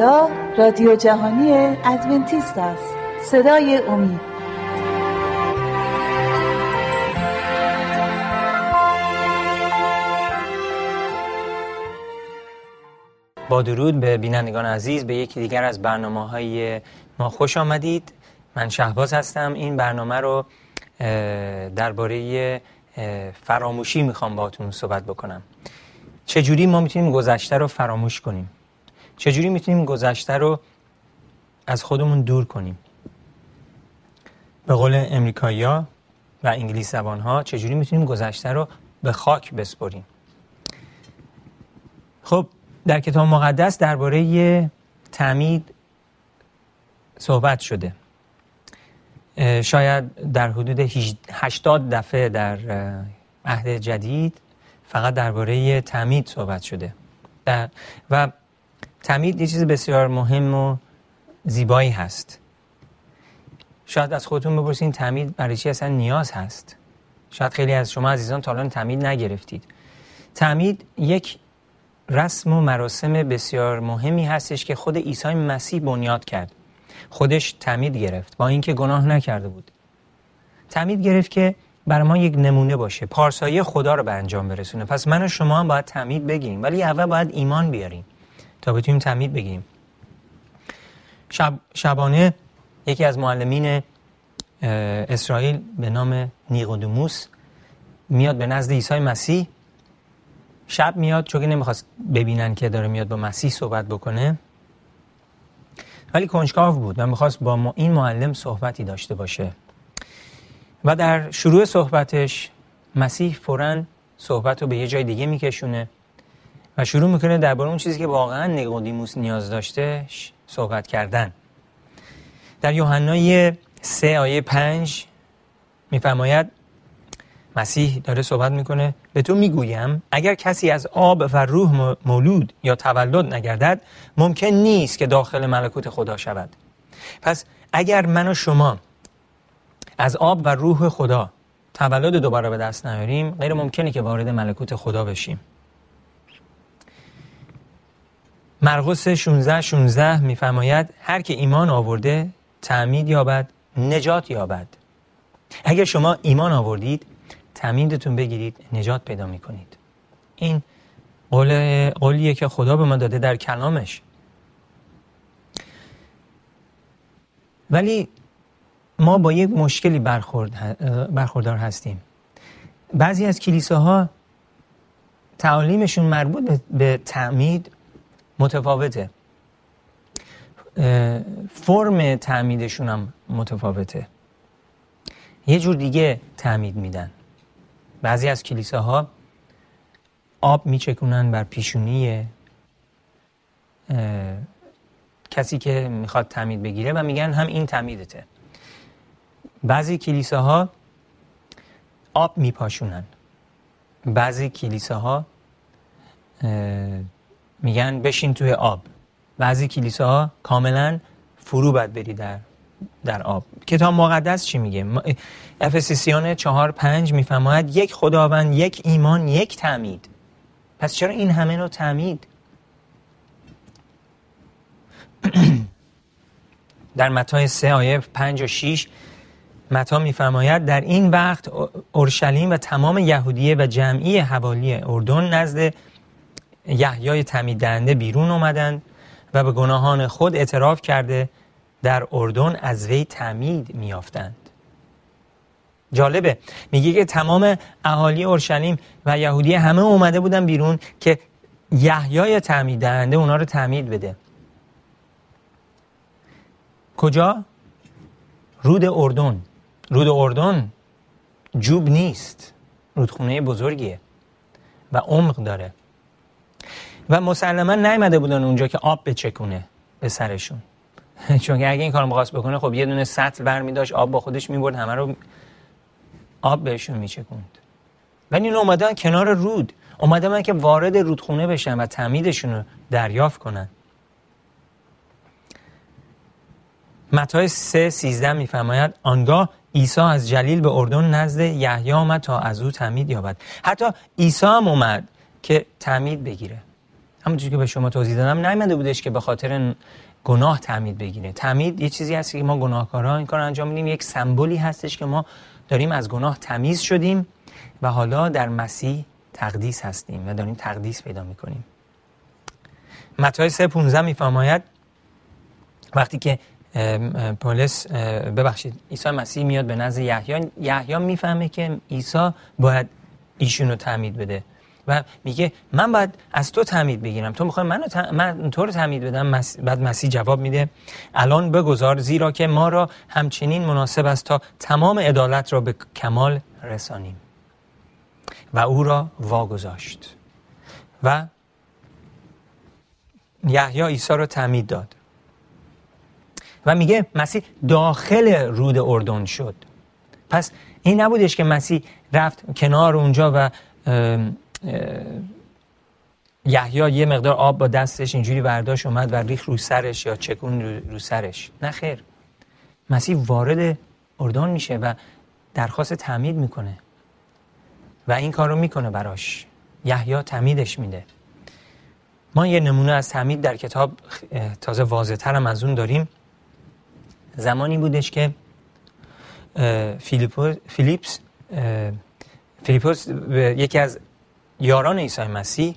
اینجا رادیو جهانی ادونتیست است، صدای امید. با درود به بینندگان عزیز، به یکی دیگر از برنامه‌های ما خوش آمدید. من شهباز هستم. این برنامه رو درباره فراموشی میخوام باهاتون صحبت بکنم. چجوری ما میتونیم گذشته رو فراموش کنیم؟ چجوری میتونیم گذشته رو از خودمون دور کنیم؟ به قول امریکایی‌ها و انگلیس زبان‌ها، چجوری میتونیم گذشته رو به خاک بسپاریم؟ خب در کتاب مقدس درباره تعمید صحبت شده. شاید در حدود 80 دفعه در عهد جدید فقط درباره تعمید صحبت شده. و تعمید یه چیز بسیار مهم و زیبایی هست. شاید از خودتون بپرسین تعمید برای چی اصلا نیاز هست؟ شاید خیلی از شما عزیزان تا الان تعمید نگرفتید. تعمید یک رسم و مراسم بسیار مهمی هستش که خود عیسی مسیح بنیاد کرد. خودش تعمید گرفت با اینکه گناه نکرده بود. تعمید گرفت که برای ما یک نمونه باشه، پارسایی خدا رو به انجام برسونه. پس من و شما هم باید تعمید بگیم، ولی اول باید ایمان بیاریم تا بتونیم تعمید بگیم. شبانه یکی از معلمین اسرائیل به نام نیقودیموس میاد به نزد عیسی مسیح. شب میاد چون که نمیخواست ببینن که داره میاد با مسیح صحبت بکنه، ولی کنجکاو بود و میخواست با این معلم صحبتی داشته باشه. و در شروع صحبتش مسیح فوراً صحبت رو به یه جای دیگه میکشونه و شروع میکنه درباره اون چیزی که واقعاً نیقودیموس نیاز داشته صحبت کردن. در یوحنای 3 آیه 5 میفرماید، مسیح داره صحبت میکنه، به تو میگویم اگر کسی از آب و روح مولود یا تولد نگردد ممکن نیست که داخل ملکوت خدا شود. پس اگر من و شما از آب و روح خدا تولد دوباره به دست نیاریم، غیر ممکنه که وارد ملکوت خدا بشیم. مرقس 16:16 میفرماید، هر که ایمان آورده تعمید یابد، نجات یابد. اگر شما ایمان آوردید، تعمیدتون بگیرید، نجات پیدا میکنید. این قولیه که خدا به ما داده در کلامش. ولی ما با یک مشکلی برخوردار هستیم. بعضی از کلیساها تعالیمشون مربوط به تعمید متفاوته، فرم تعمیدشون هم متفاوته، یه جور دیگه تعمید میدن. بعضی از کلیساها آب میچکونن بر پیشونی کسی که میخواد تعمید بگیره و میگن هم این تعمیدته. بعضی کلیساها آب میپاشونن. بعضی کلیساها میگن بشین توی آب. بعضی کلیساها کاملا فرو بد بری در آب. کتاب مقدس چی میگه؟ افسسیان 4:5 میفرماید، یک خداوند، یک ایمان، یک تعمید. پس چرا این همه نوع تعمید؟ در متی 3:5-6 متی میفرماید، در این وقت اورشلیم و تمام یهودیه و جمعی حوالی اردن نزد یحیای تعمید دهنده بیرون آمدند و به گناهان خود اعتراف کرده در اردن از وی تعمید میافتند. جالبه، میگه که تمام اهالی اورشلیم و یهودی همه اومده بودن بیرون که یحیای تعمید دهنده اونا رو تعمید بده. کجا؟ رود اردن جوب نیست، رودخونه بزرگیه و عمق داره و مسلما نیامده بودن اونجا که آب بچکونه به سرشون چون که اگه این کارو می‌خواست بکنه، خب یه دونه سطل برمی داشت، آب با خودش می‌برد، همه رو آب بهشون میچکوند. ولی اینا اومدن کنار رود، اومدن که وارد رودخونه بشن و تعمیدشون رو دریافت کنن. متی 3:13 میفرماید، آنگاه عیسی از جلیل به اردن نزد یحیی آمد تا از او تعمید یابد. حتی عیسی هم اومد که تعمید بگیره. همونجوری که به شما توضیح دادم نیامده بودش که به خاطر گناه تعمید بگیره. تعمید یه چیزی هست که ما گناهکارا این کار انجام میدیم، یک سمبولی هستش که ما داریم از گناه تمیز شدیم و حالا در مسیح تقدیس هستیم و داریم تقدیس پیدا میکنیم. متی 3:15 میفرماید وقتی که عیسی مسیح میاد به نزد یحیی، یحیی میفهمه که عیسی باید ایشونو تعمید بده و میگه من باید از تو تعمید بگیرم، تو میخوای من تو رو تعمید بدم؟ بعد مسیح جواب میده الان بگذار، زیرا که ما را همچنین مناسب است تا تمام عدالت را به کمال رسانیم. و او را واگذاشت و یحیی عیسی را تعمید داد و میگه مسیح داخل رود اردن شد. پس این نبودش که مسیح رفت کنار اونجا و یحیی یه مقدار آب با دستش اینجوری برداشت اومد و ریخ رو سرش یا چکون رو سرش. نه خیر، مسیح وارد اردن میشه و درخواست تعمید میکنه و این کار رو میکنه براش، یحیی تعمیدش میده. ما یه نمونه از تعمید در کتاب تازه واضح‌تر هم از اون داریم. زمانی بودش که فیلیپوس یکی از یاران عیسی مسیح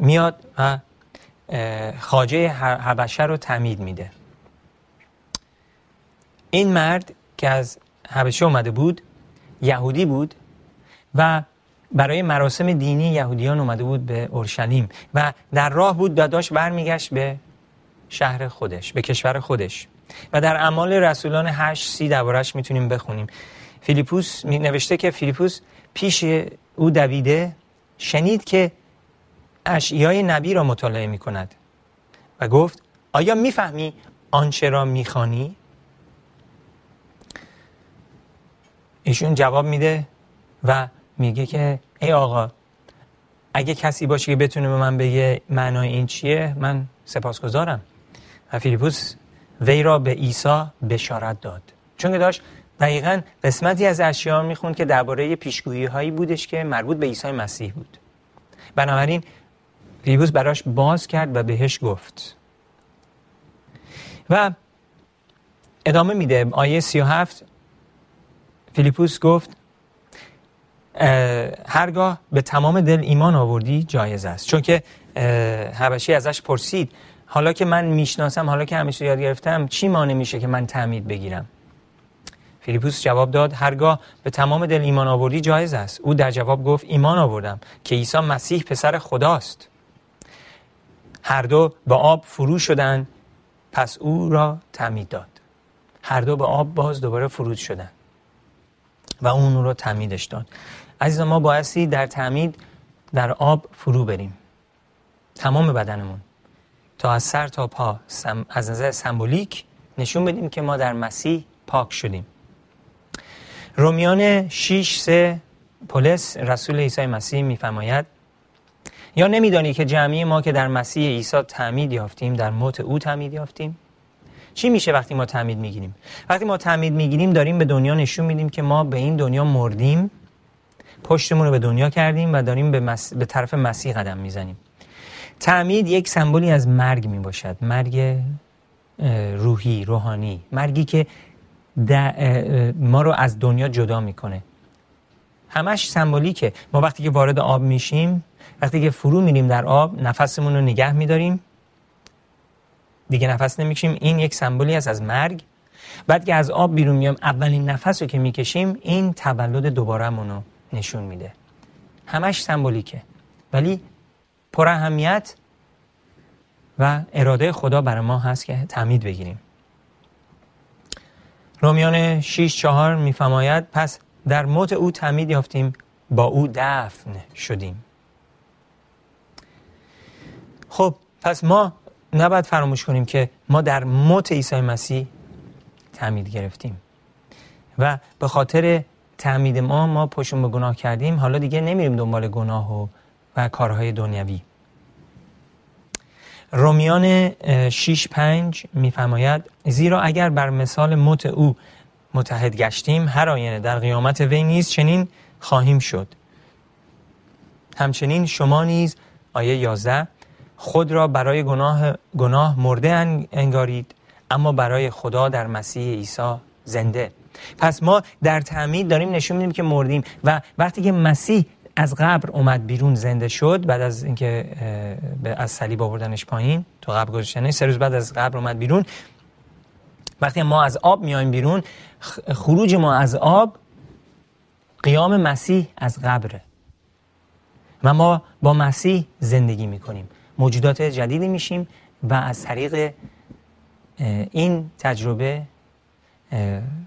میاد و خواجه حبشه رو تعمید میده. این مرد که از حبشه اومده بود یهودی بود و برای مراسم دینی یهودیان اومده بود به اورشلیم و در راه بود، داداش برمیگشت به شهر خودش، به کشور خودش. و در اعمال رسولان 8:30 دربارش میتونیم بخونیم. فیلیپوس می نوشته که فیلیپوس پیش او دویده شنید که اشعیای نبی را مطالعه میکند و گفت آیا میفهمی آنچه را میخوانی؟ ایشون جواب میده و میگه که ای آقا، اگه کسی باشه که بتونه به من بگه معنای این چیه من سپاسگزارم. و فیلیپوس وی را به عیسی بشارت داد، چون که داشت دقیقاً قسمتی از اشعیا میخوند که درباره پیشگویی‌هایی بودش که مربوط به عیسی مسیح بود. بنابراین فیلیپوس براش باز کرد و بهش گفت و ادامه میده. آیه 37 فیلیپوس گفت هرگاه به تمام دل ایمان آوردی جایز است، چون که حبشی ازش پرسید حالا که من میشناسم، حالا که همیشه یاد گرفتم، چی مانع میشه که من تعمید بگیرم؟ فیلیپوس جواب داد هرگاه به تمام دل ایمان آوردی جایز است. او در جواب گفت ایمان آوردم که عیسی مسیح پسر خداست. هر دو به آب فرو شدند، پس او را تعمید داد. هر دو به آب باز دوباره فرود شدند و اون را تعمیدش داد. عزیزان ما بایستی در تعمید در آب فرو بریم، تمام بدنمون تا از سر تا پا، از نظر سمبولیک نشون بدیم که ما در مسیح پاک شدیم. رومیان 6:3 پولس رسول عیسی مسیح میفرماید یا نمیدانی که جمعی ما که در مسیح عیسی تعمید یافتیم در موت او تعمید یافتیم؟ چی میشه وقتی ما تعمید میگیریم؟ وقتی ما تعمید میگیریم داریم به دنیا نشون میدیم که ما به این دنیا مردیم، پشتمون رو به دنیا کردیم و داریم به طرف مسیح قدم میزنیم. تعمید یک سمبولی از مرگ می باشد، مرگ روحی، روحانی، مرگی که ما رو از دنیا جدا می کنه. همش سمبولیکه. ما وقتی که وارد آب میشیم، وقتی که فرو میریم در آب، نفسمون رو نگه می داریم، دیگه نفس نمیکشیم. این یک سمبولی است از مرگ. بعد که از آب بیرون میام، اولین نفس رو که میکشیم، این تولد دوباره منو نشون میده. همش سمبولیکه ولی پر اهمیت و اراده خدا برای ما هست که تعمید بگیریم. رومیان 6:4 میفرماید پس در موت او تعمید یافتیم، با او دفن شدیم. خب پس ما نباید فراموش کنیم که ما در موت عیسی مسیح تعمید گرفتیم و به خاطر تعمید ما پشتمون به گناه کردیم. حالا دیگه نمیریم دنبال گناه و کارهای دنیوی. رومیان 6:5 میفرماید زیرا اگر بر مثال موت او متحد گشتیم، هر آینه در قیامت وی نیز چنین خواهیم شد. همچنین شما نیز، آیه 11، خود را برای گناه مرده انگارید، اما برای خدا در مسیح عیسی زنده. پس ما در تعمید داریم نشون میدیم که مردیم، و وقتی که مسیح از قبر اومد بیرون زنده شد، بعد از اینکه از صلیب آوردنش پایین، تو قبر گذاشتنش، 3 روز بعد از قبر اومد بیرون. وقتی ما از آب میایم بیرون، خروج ما از آب قیام مسیح از قبره و ما با مسیح زندگی میکنیم، موجودات جدیدی میشیم و از طریق این تجربه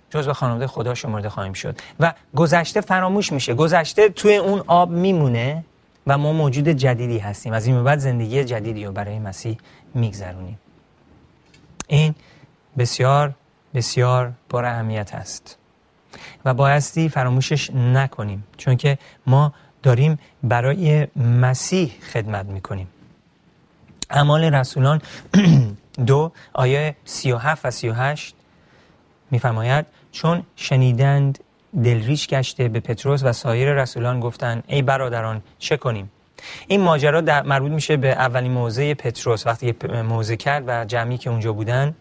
جزو خانواده خدا شمرده خواهیم شد. و گذشته فراموش میشه، گذشته توی اون آب میمونه و ما موجود جدیدی هستیم. از این به بعد زندگی جدیدی رو برای مسیح میگذرونیم. این بسیار بسیار پر اهمیت است و بایستی فراموشش نکنیم، چون که ما داریم برای مسیح خدمت میکنیم. اعمال رسولان 2 آیه 37 و 38 میفرماید: چون شنیدند دلریش گشته، به پتروس و سایر رسولان گفتند ای برادران چه کنیم. این ماجرا مربوط میشه به اولین موعظه پتروس، وقتی موعظه کرد و جمعی که اونجا بودن،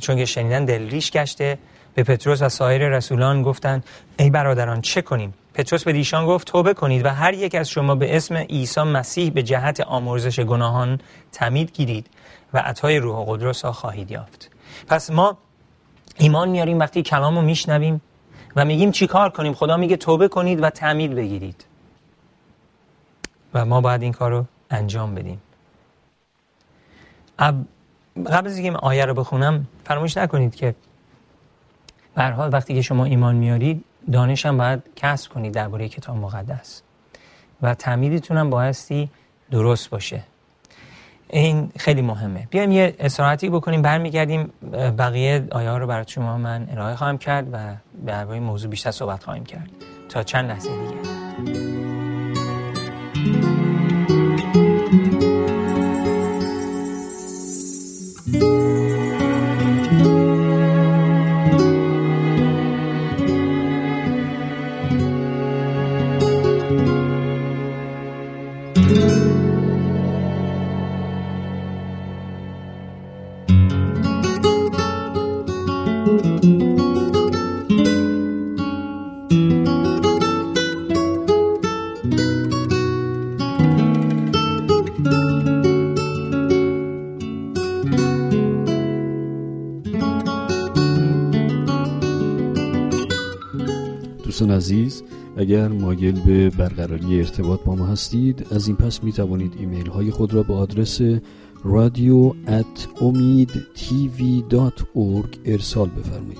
چون شنیدند دلریش گشته، به پتروس و سایر رسولان گفتند ای برادران چه کنیم. پتروس به ایشان گفت توبه کنید و هر یک از شما به اسم عیسی مسیح به جهت آمرزش گناهان تعمید گیرید و عطای روح قدوس را خواهید یافت. پس ما ایمان میاریم وقتی کلامو میشنویم و میگیم چی کار کنیم. خدا میگه توبه کنید و تعمید بگیرید و ما باید این کار رو انجام بدیم. قبل از اینکه آیه رو بخونم فراموش نکنید که به هر حال وقتی که شما ایمان میارید دانش هم باید کسب کنید درباره کتاب مقدس و تعمیدتون هم بایستی درست باشه. این خیلی مهمه. بیایم یه استراحتی بکنیم، برمیگردیم بقیه آیه‌ها رو برای شما من ارائه خواهم کرد و درباره موضوع بیشتر صحبت خواهیم کرد تا چند لحظه دیگه. عزیز، اگر مایل به برقراری ارتباط با ما هستید، از این پس می توانید ایمیل های خود را به آدرس radio@omidtv.org ارسال بفرمایید.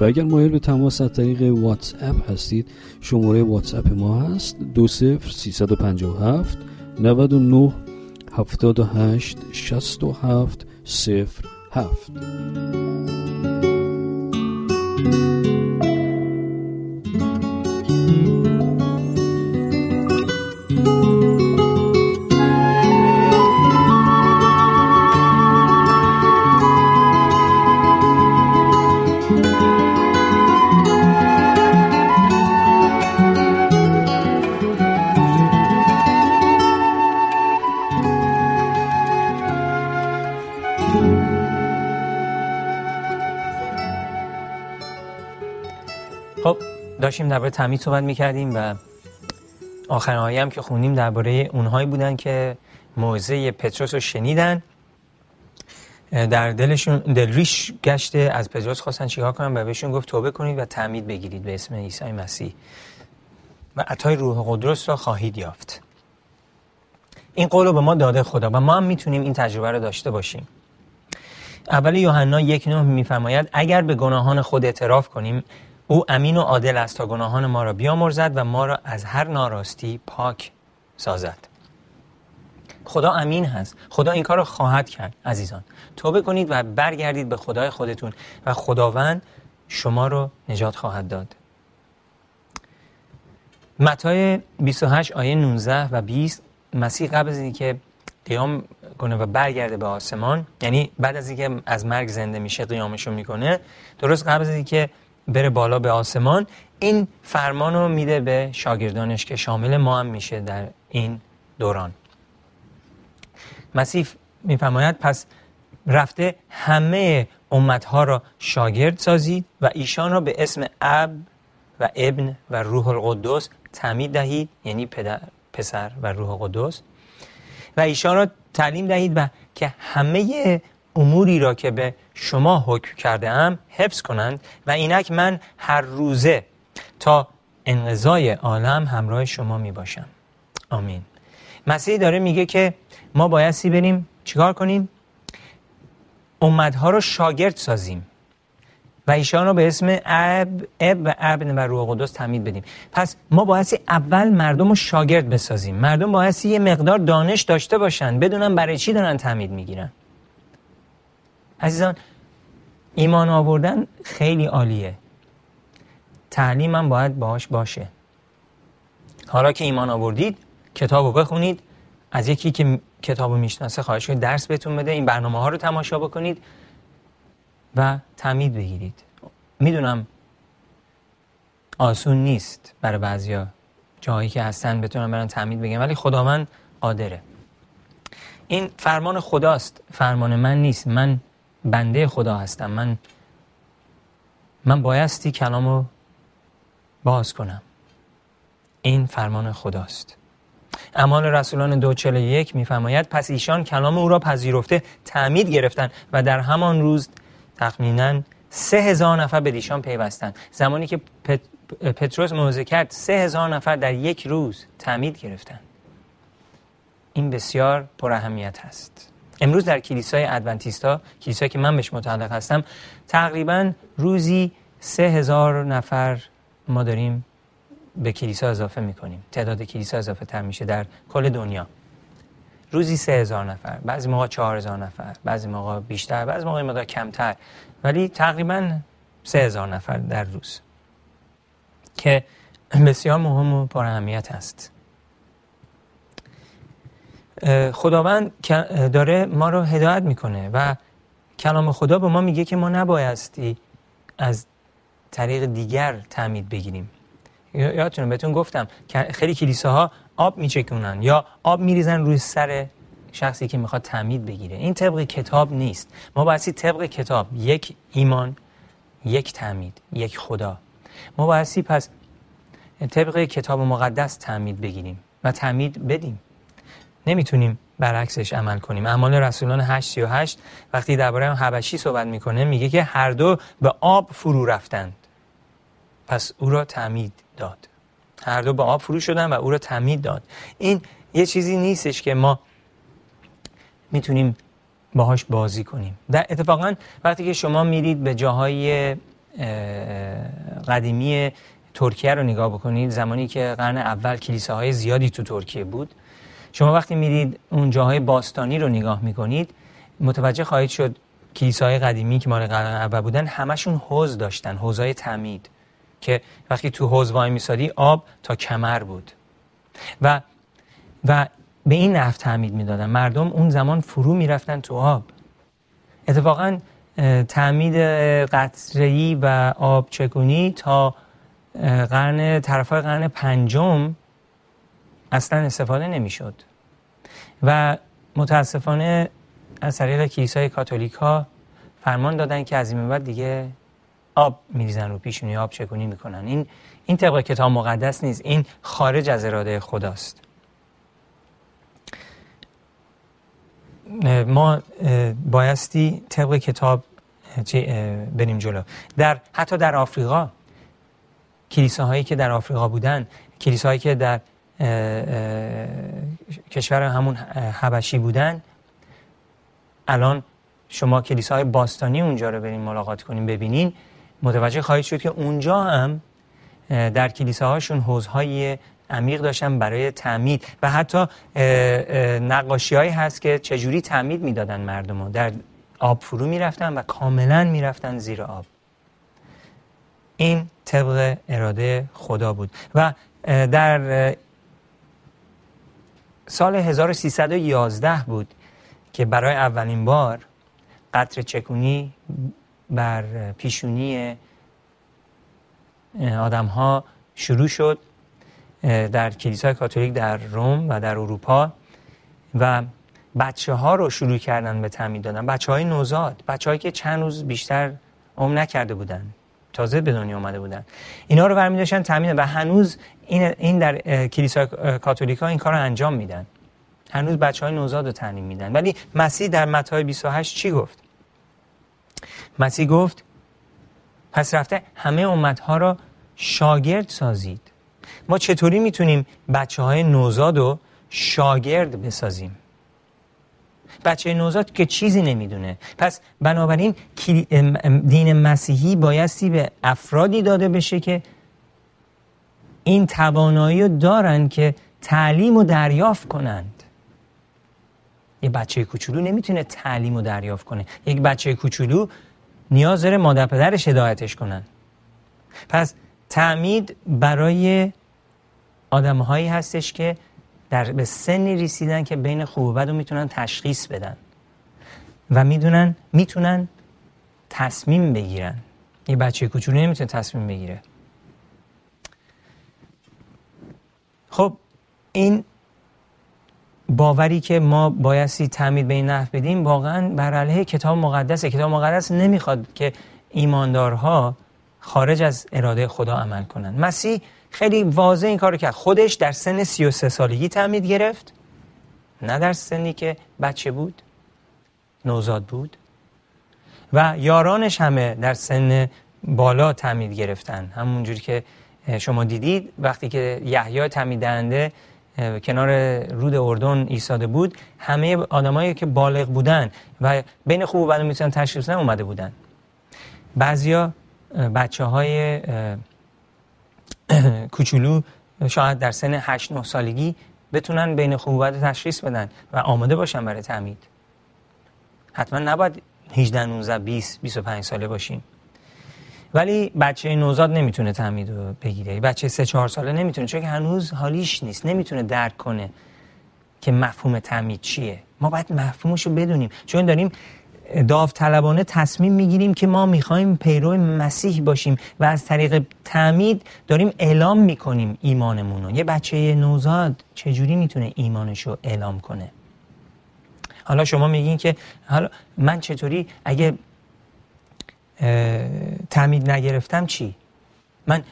و اگر مایل به تماس از طریق واتس اپ هستید، شماره واتس اپ ما هست 20 357 99 78 67 07. داشتیم درباره تعمید صحبت می‌کردیم و آخرین آیه هم که خوندیم درباره اونهایی بودن که موعظه پتروس رو شنیدن، در دلشون دلریش گشته، از پتروس خواستن چیکار کنن و بهشون گفت توبه کنید و تعمید بگیرید به اسم عیسی مسیح و عطای روح قدوس را خواهید یافت. این قول رو به ما داده خدا و ما هم میتونیم این تجربه رو داشته باشیم. اول یوحنا 1:9 میفرماید اگر به گناهان خود اعتراف کنیم او امین و عادل است تا گناهان ما را بیامرزد و ما را از هر ناراستی پاک سازد. خدا امین هست، خدا این کار را خواهد کرد. عزیزان توبه کنید و برگردید به خدای خودتون و خداوند شما را نجات خواهد داد. متی 28 آیه 19 و 20 مسیح قبل از اینکه قیام کنه و برگرده به آسمان، یعنی بعد از اینکه از مرگ زنده میشه قیامشو میکنه، درست قبل از اینکه بره بالا به آسمان، این فرمان رو میده به شاگردانش که شامل ما هم میشه در این دوران. مسیح میفرماید پس رفته همه امتها را شاگرد سازید و ایشان را به اسم اب و ابن و روح القدس تعمید دهید، یعنی پدر، پسر و روح قدس، و ایشان را تعلیم دهید و که همه اموری را که به شما حکم کرده ام حفظ کنند و اینک من هر روزه تا انقضای عالم همراه شما می باشم. آمین. مسیح داره میگه که ما بایستی بریم چیکار کنیم؟ امتها رو شاگرد سازیم و ایشان رو به اسم اب و ابن و روح قدس تعمید بدیم. پس ما بایستی اول مردم رو شاگرد بسازیم. مردم بایستی یه مقدار دانش داشته باشن، بدونن برای چی دارن تعمید میگیرن. عزیزان، ایمان آوردن خیلی عالیه، تعلیم هم باید باهاش باشه. حالا که ایمان آوردید کتابو بخونید، از یکی که کتابو میشناسه خواهش کنید درس بهتون بده، این برنامه‌ها رو تماشا بکنید و تعمید بگیرید. میدونم آسون نیست برای بعضیا، جایی که هستن بتونن برن تعمید بگن، ولی خداوند قادره. این فرمان خداست، فرمان من نیست. من بنده خدا هستم. من بایستی کلامو باز کنم. این فرمان خداست. اعمال رسولان 2:41 میفرماید پس ایشان کلام او را پذیرفته تعمید گرفتند و در همان روز تقریباً 3000 نفر به ایشان پیوستند. زمانی که پتروس موعظه کرد 3000 نفر در یک روز تعمید گرفتند. این بسیار پر اهمیت است. امروز در کلیسای ادونتیستا، کلیسایی که من بهش متعلق هستم، تقریباً روزی 3000 نفر ما داریم به کلیسا اضافه میکنیم. تعداد کلیسا اضافه تر میشه در کل دنیا. روزی 3000 نفر، بعضی موقع 4000 نفر، بعضی موقع بیشتر، بعضی موقع مقدار کمتر، ولی تقریباً 3000 نفر در روز که بسیار مهم و پر اهمیت است. خداوند داره ما رو هدایت میکنه و کلام خدا به ما میگه که ما نبایستی از طریق دیگر تعمید بگیریم. یادتونه بهتون گفتم خیلی کلیساها آب میچکونن یا آب میریزن روی سر شخصی که میخواد تعمید بگیره. این طبق کتاب نیست. ما بایستی طبق کتاب، یک ایمان، یک تعمید، یک خدا. ما بایستی پس طبق کتاب مقدس تعمید بگیریم و تعمید بدیم. نمیتونیم برعکسش عمل کنیم. اعمال رسولان 8:38 وقتی درباره حبشی صحبت میکنه میگه که هر دو به آب فرو رفتند پس او را تعمید داد. هر دو به آب فرو شدن و او را تعمید داد. این یه چیزی نیستش که ما میتونیم باهاش بازی کنیم. در اتفاقا وقتی که شما میرید به جاهای قدیمی ترکیه رو نگاه بکنید، زمانی که قرن اول کلیساهای زیادی تو ترکیه بود، شما وقتی میرید اون جاهای باستانی رو نگاه میکنید متوجه خواهید شد کلیساهای قدیمی که مال قرن اول بودن همشون حوض داشتن، حوضای تعمید که وقتی تو حوض وای میسادی آب تا کمر بود و به این نحو تعمید میدادن. مردم اون زمان فرو میرفتن تو آب. اتفاقا تعمید قطره‌ای و آب چکونی تا طرفای قرن پنجم اصلا استفاده نمیشد و متاسفانه از طریق کلیسای کاتولیک ها فرمان دادن که از این به بعد دیگه آب میریزن رو پیشونی، آب چکونی میکنن. این طبق کتاب مقدس نیست. این خارج از اراده خداست. ما بایستی طبق کتاب بریم جلو. حتی در آفریقا، کلیساهایی که در آفریقا بودن، کلیساهایی که در کشور همون حبشی بودن، الان شما کلیساهای باستانی اونجا رو برین ملاقات کنین ببینین متوجه خواهید شد که اونجا هم در کلیساهاشون حوض‌های عمیق داشتن برای تعمید و حتی نقاشی‌هایی هست که چجوری تعمید میدادن مردمو. در آب فرو میرفتن و کاملا میرفتن زیر آب. این طبق اراده خدا بود و در سال 1311 بود که برای اولین بار قطره چکونی بر پیشونی آدم‌ها شروع شد در کلیسای کاتولیک در روم و در اروپا و بچه ها رو شروع کردن به تعمید دادن، بچه های نوزاد، بچه هایی که چند روز بیشتر عمر نکرده بودن، تازه به دنیا اومده بودن، اینا رو برمی داشتن تعمید. و هنوز این در کلیسای کاتولیکا این کارو انجام میدن، هنوز بچه های نوزاد رو تعمید میدن. ولی مسیح در متی 28 چی گفت؟ مسیح گفت پس رفته همه امتها را شاگرد سازید. ما چطوری میتونیم بچه های نوزاد رو شاگرد بسازیم؟ بچه نوزاد که چیزی نمیدونه. پس بنابراین دین مسیحی بایستی به افرادی داده بشه که این توانایی رو دارن که تعلیم رو دریافت کنند. یه بچه کوچولو نمیتونه تعلیم رو دریافت کنه. یک بچه کوچولو نیاز داره مادر پدرش هدایتش کنن. پس تعمید برای آدم‌هایی هستش که به سنی رسیدن که بین خوب و بد رو میتونن تشخیص بدن و میتونن تصمیم بگیرن. یه بچه کوچولو نمیتونه تصمیم بگیره. خب این باوری که ما بایستی تعمید به این نحو بدیم واقعا بر علیه کتاب مقدسه. کتاب مقدس نمیخواد که ایماندارها خارج از اراده خدا عمل کنن. مسیح خیلی واضح این کارو کرد. خودش در سن 33 سالگی تعمید گرفت، نه در سنی که بچه بود، نوزاد بود. و یارانش همه در سن بالا تعمید گرفتن، همونجوری که شما دیدید وقتی که یحیی تعمید دهنده کنار رود اردن ایستاده بود، همه آدمایی که بالغ بودن و بین خوب و بد میتونن تشخیص بدن اومده بودن. بعضیا بچه‌های کوچولو شاید در سن 8-9 سالگی بتونن بین خوب و بد تشخیص بدن و آماده باشن برای تعمید. حتما نباید 18-19-20-25 ساله باشین. ولی بچه نوزاد نمیتونه تعمید رو بگیره، بچه 3-4 ساله نمیتونه، چون که هنوز حالیش نیست، نمیتونه درک کنه که مفهوم تعمید چیه. ما باید مفهومش رو بدونیم، چون داریم داوطلبانه تصمیم میگیریم که ما میخوایم پیرو مسیح باشیم و از طریق تعمید داریم اعلام میکنیم ایمانمون رو. یه بچه نوزاد چجوری میتونه ایمانش رو اعلام کنه؟ حالا شما میگین که حالا من چطوری اگه تعمید نگرفتم چی؟ من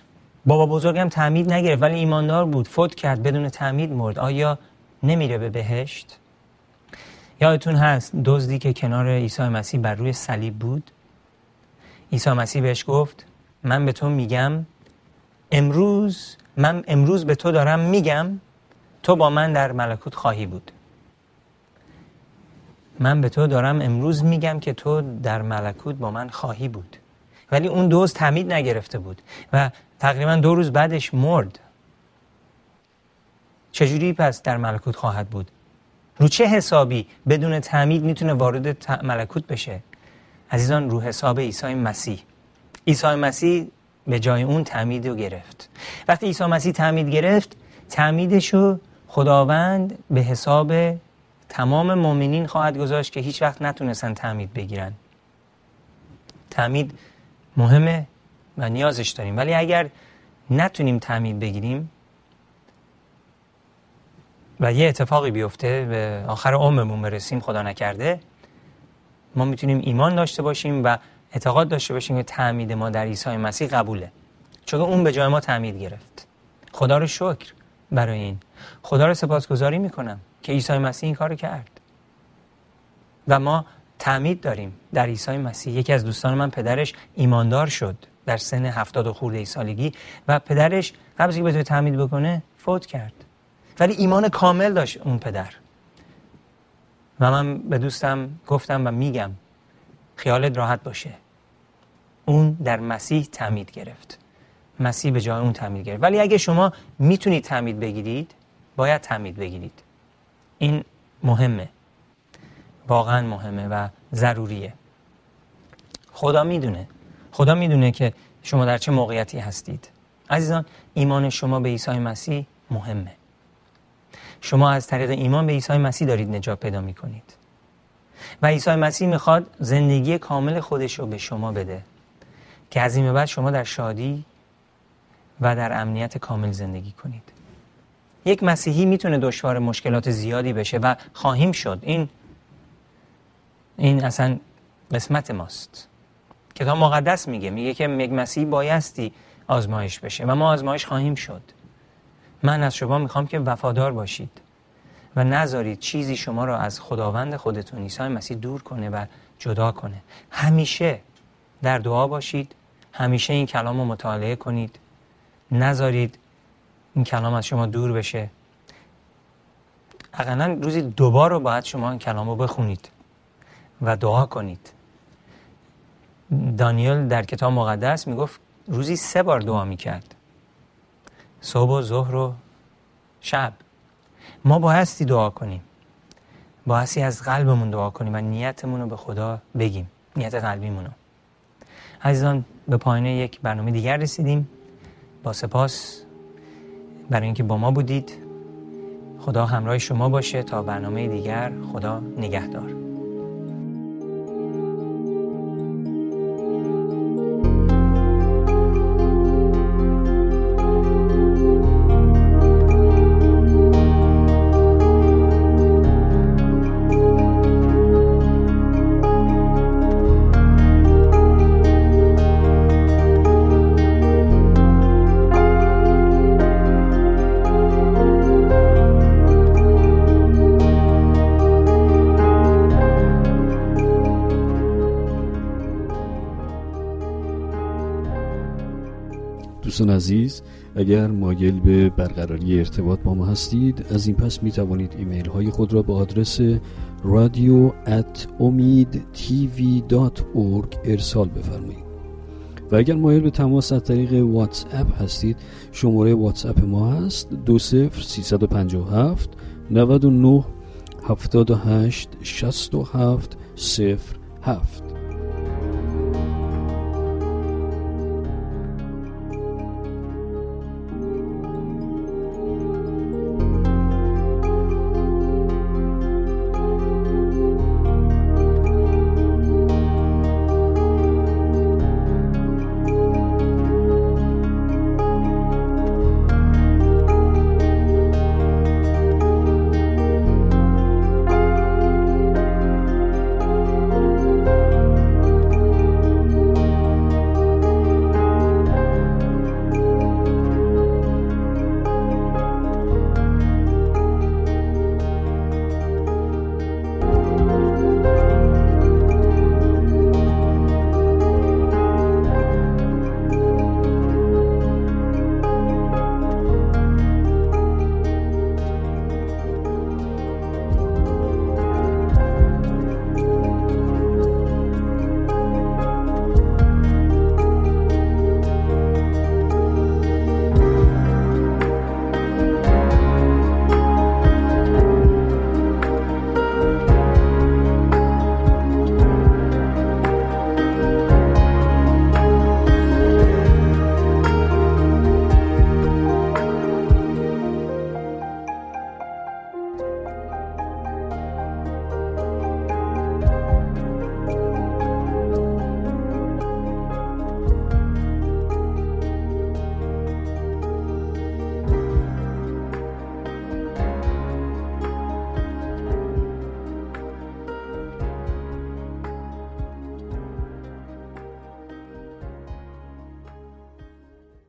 بابا بزرگم تعمید نگرفت ولی ایماندار بود، فوت کرد، بدون تعمید مرد، آیا نمیره به بهشت؟ یادتون هست دزدی که کنار عیسی مسیح بر روی صلیب بود، عیسی مسیح بهش گفت من به تو میگم امروز، من امروز به تو دارم میگم تو با من در ملکوت خواهی بود. من به تو دارم امروز میگم که تو در ملکوت با من خواهی بود. ولی اون دوز تعمید نگرفته بود و تقریبا 2 روز بعدش مرد. چجوری پس در ملکوت خواهد بود؟ رو چه حسابی بدون تعمید میتونه وارد ملکوت بشه؟ عزیزان، رو حساب عیسی مسیح. عیسی مسیح به جای اون تعمید رو گرفت. وقتی عیسی مسیح تعمید گرفت، تعمیدشو خداوند به حساب تمام مؤمنین خواهد گذاشت که هیچ وقت نتونستن تعمید بگیرن. تعمید مهمه و نیازش داریم، ولی اگر نتونیم تعمید بگیریم و یه اتفاقی بیفته به آخر عمرمون برسیم خدا نکرده، ما میتونیم ایمان داشته باشیم و اعتقاد داشته باشیم که تعمید ما در عیسی مسیح قبوله، چون اون به جای ما تعمید گرفت. خدا رو شکر برای این. خدا رو سپاسگزاری میکنم که عیسی مسیح این کارو کرد و ما تعمید داریم در عیسی مسیح. یکی از دوستان من پدرش ایماندار شد در سن 70 و خورده سالگی و پدرش قبل از اینکه بتونه تعمید بکنه فوت کرد، ولی ایمان کامل داشت اون پدر. و من به دوستم گفتم و میگم خیالت راحت باشه، اون در مسیح تعمید گرفت، مسیح به جای اون تعمید گرفت. ولی اگه شما میتونید تعمید بگیرید، باید تعمید بگیرید. این مهمه، واقعا مهمه و ضروریه. خدا میدونه، خدا میدونه که شما در چه موقعیتی هستید. عزیزان، ایمان شما به عیسی مسیح مهمه. شما از طریق ایمان به عیسی مسیح دارید نجات پیدا میکنید و عیسی مسیح میخواد زندگی کامل خودش رو به شما بده که از این به بعد شما در شادی و در امنیت کامل زندگی کنید. یک مسیحی میتونه دشوار مشکلات زیادی بشه و خواهیم شد. این اصلا قسمت ماست. کتاب مقدس میگه که یک مسیحی بایستی آزمایش بشه و ما آزمایش خواهیم شد. من از شما میخوام که وفادار باشید و نذارید چیزی شما را از خداوند خودتون عیسی مسیح دور کنه و جدا کنه. همیشه در دعا باشید، همیشه این کلام رو مطالعه کنید، نذارید این کلام از شما دور بشه. اقلا روزی دوبار رو باید شما این کلام رو بخونید و دعا کنید. دانیل در کتاب مقدس میگفت روزی 3 بار دعا میکرد، صبح و ظهر و شب. ما بایستی دعا کنیم، بایستی از قلبمون دعا کنیم و نیتمون رو به خدا بگیم، نیت قلبیمون رو. عزیزان، به پایان یک برنامه دیگر رسیدیم. با سپاس برای اینکه با ما بودید. خدا همراه شما باشه تا برنامه دیگر. خدا نگهدار. دوستان عزیز، اگر مایل به برقراری ارتباط با ما هستید، از این پس می توانید ایمیل های خود را به آدرس radio@omidtv.org ارسال بفرمایید. و اگر مایل به تماس از طریق واتس اپ هستید، شماره واتس اپ ما هست 20 357 99 78 67 07.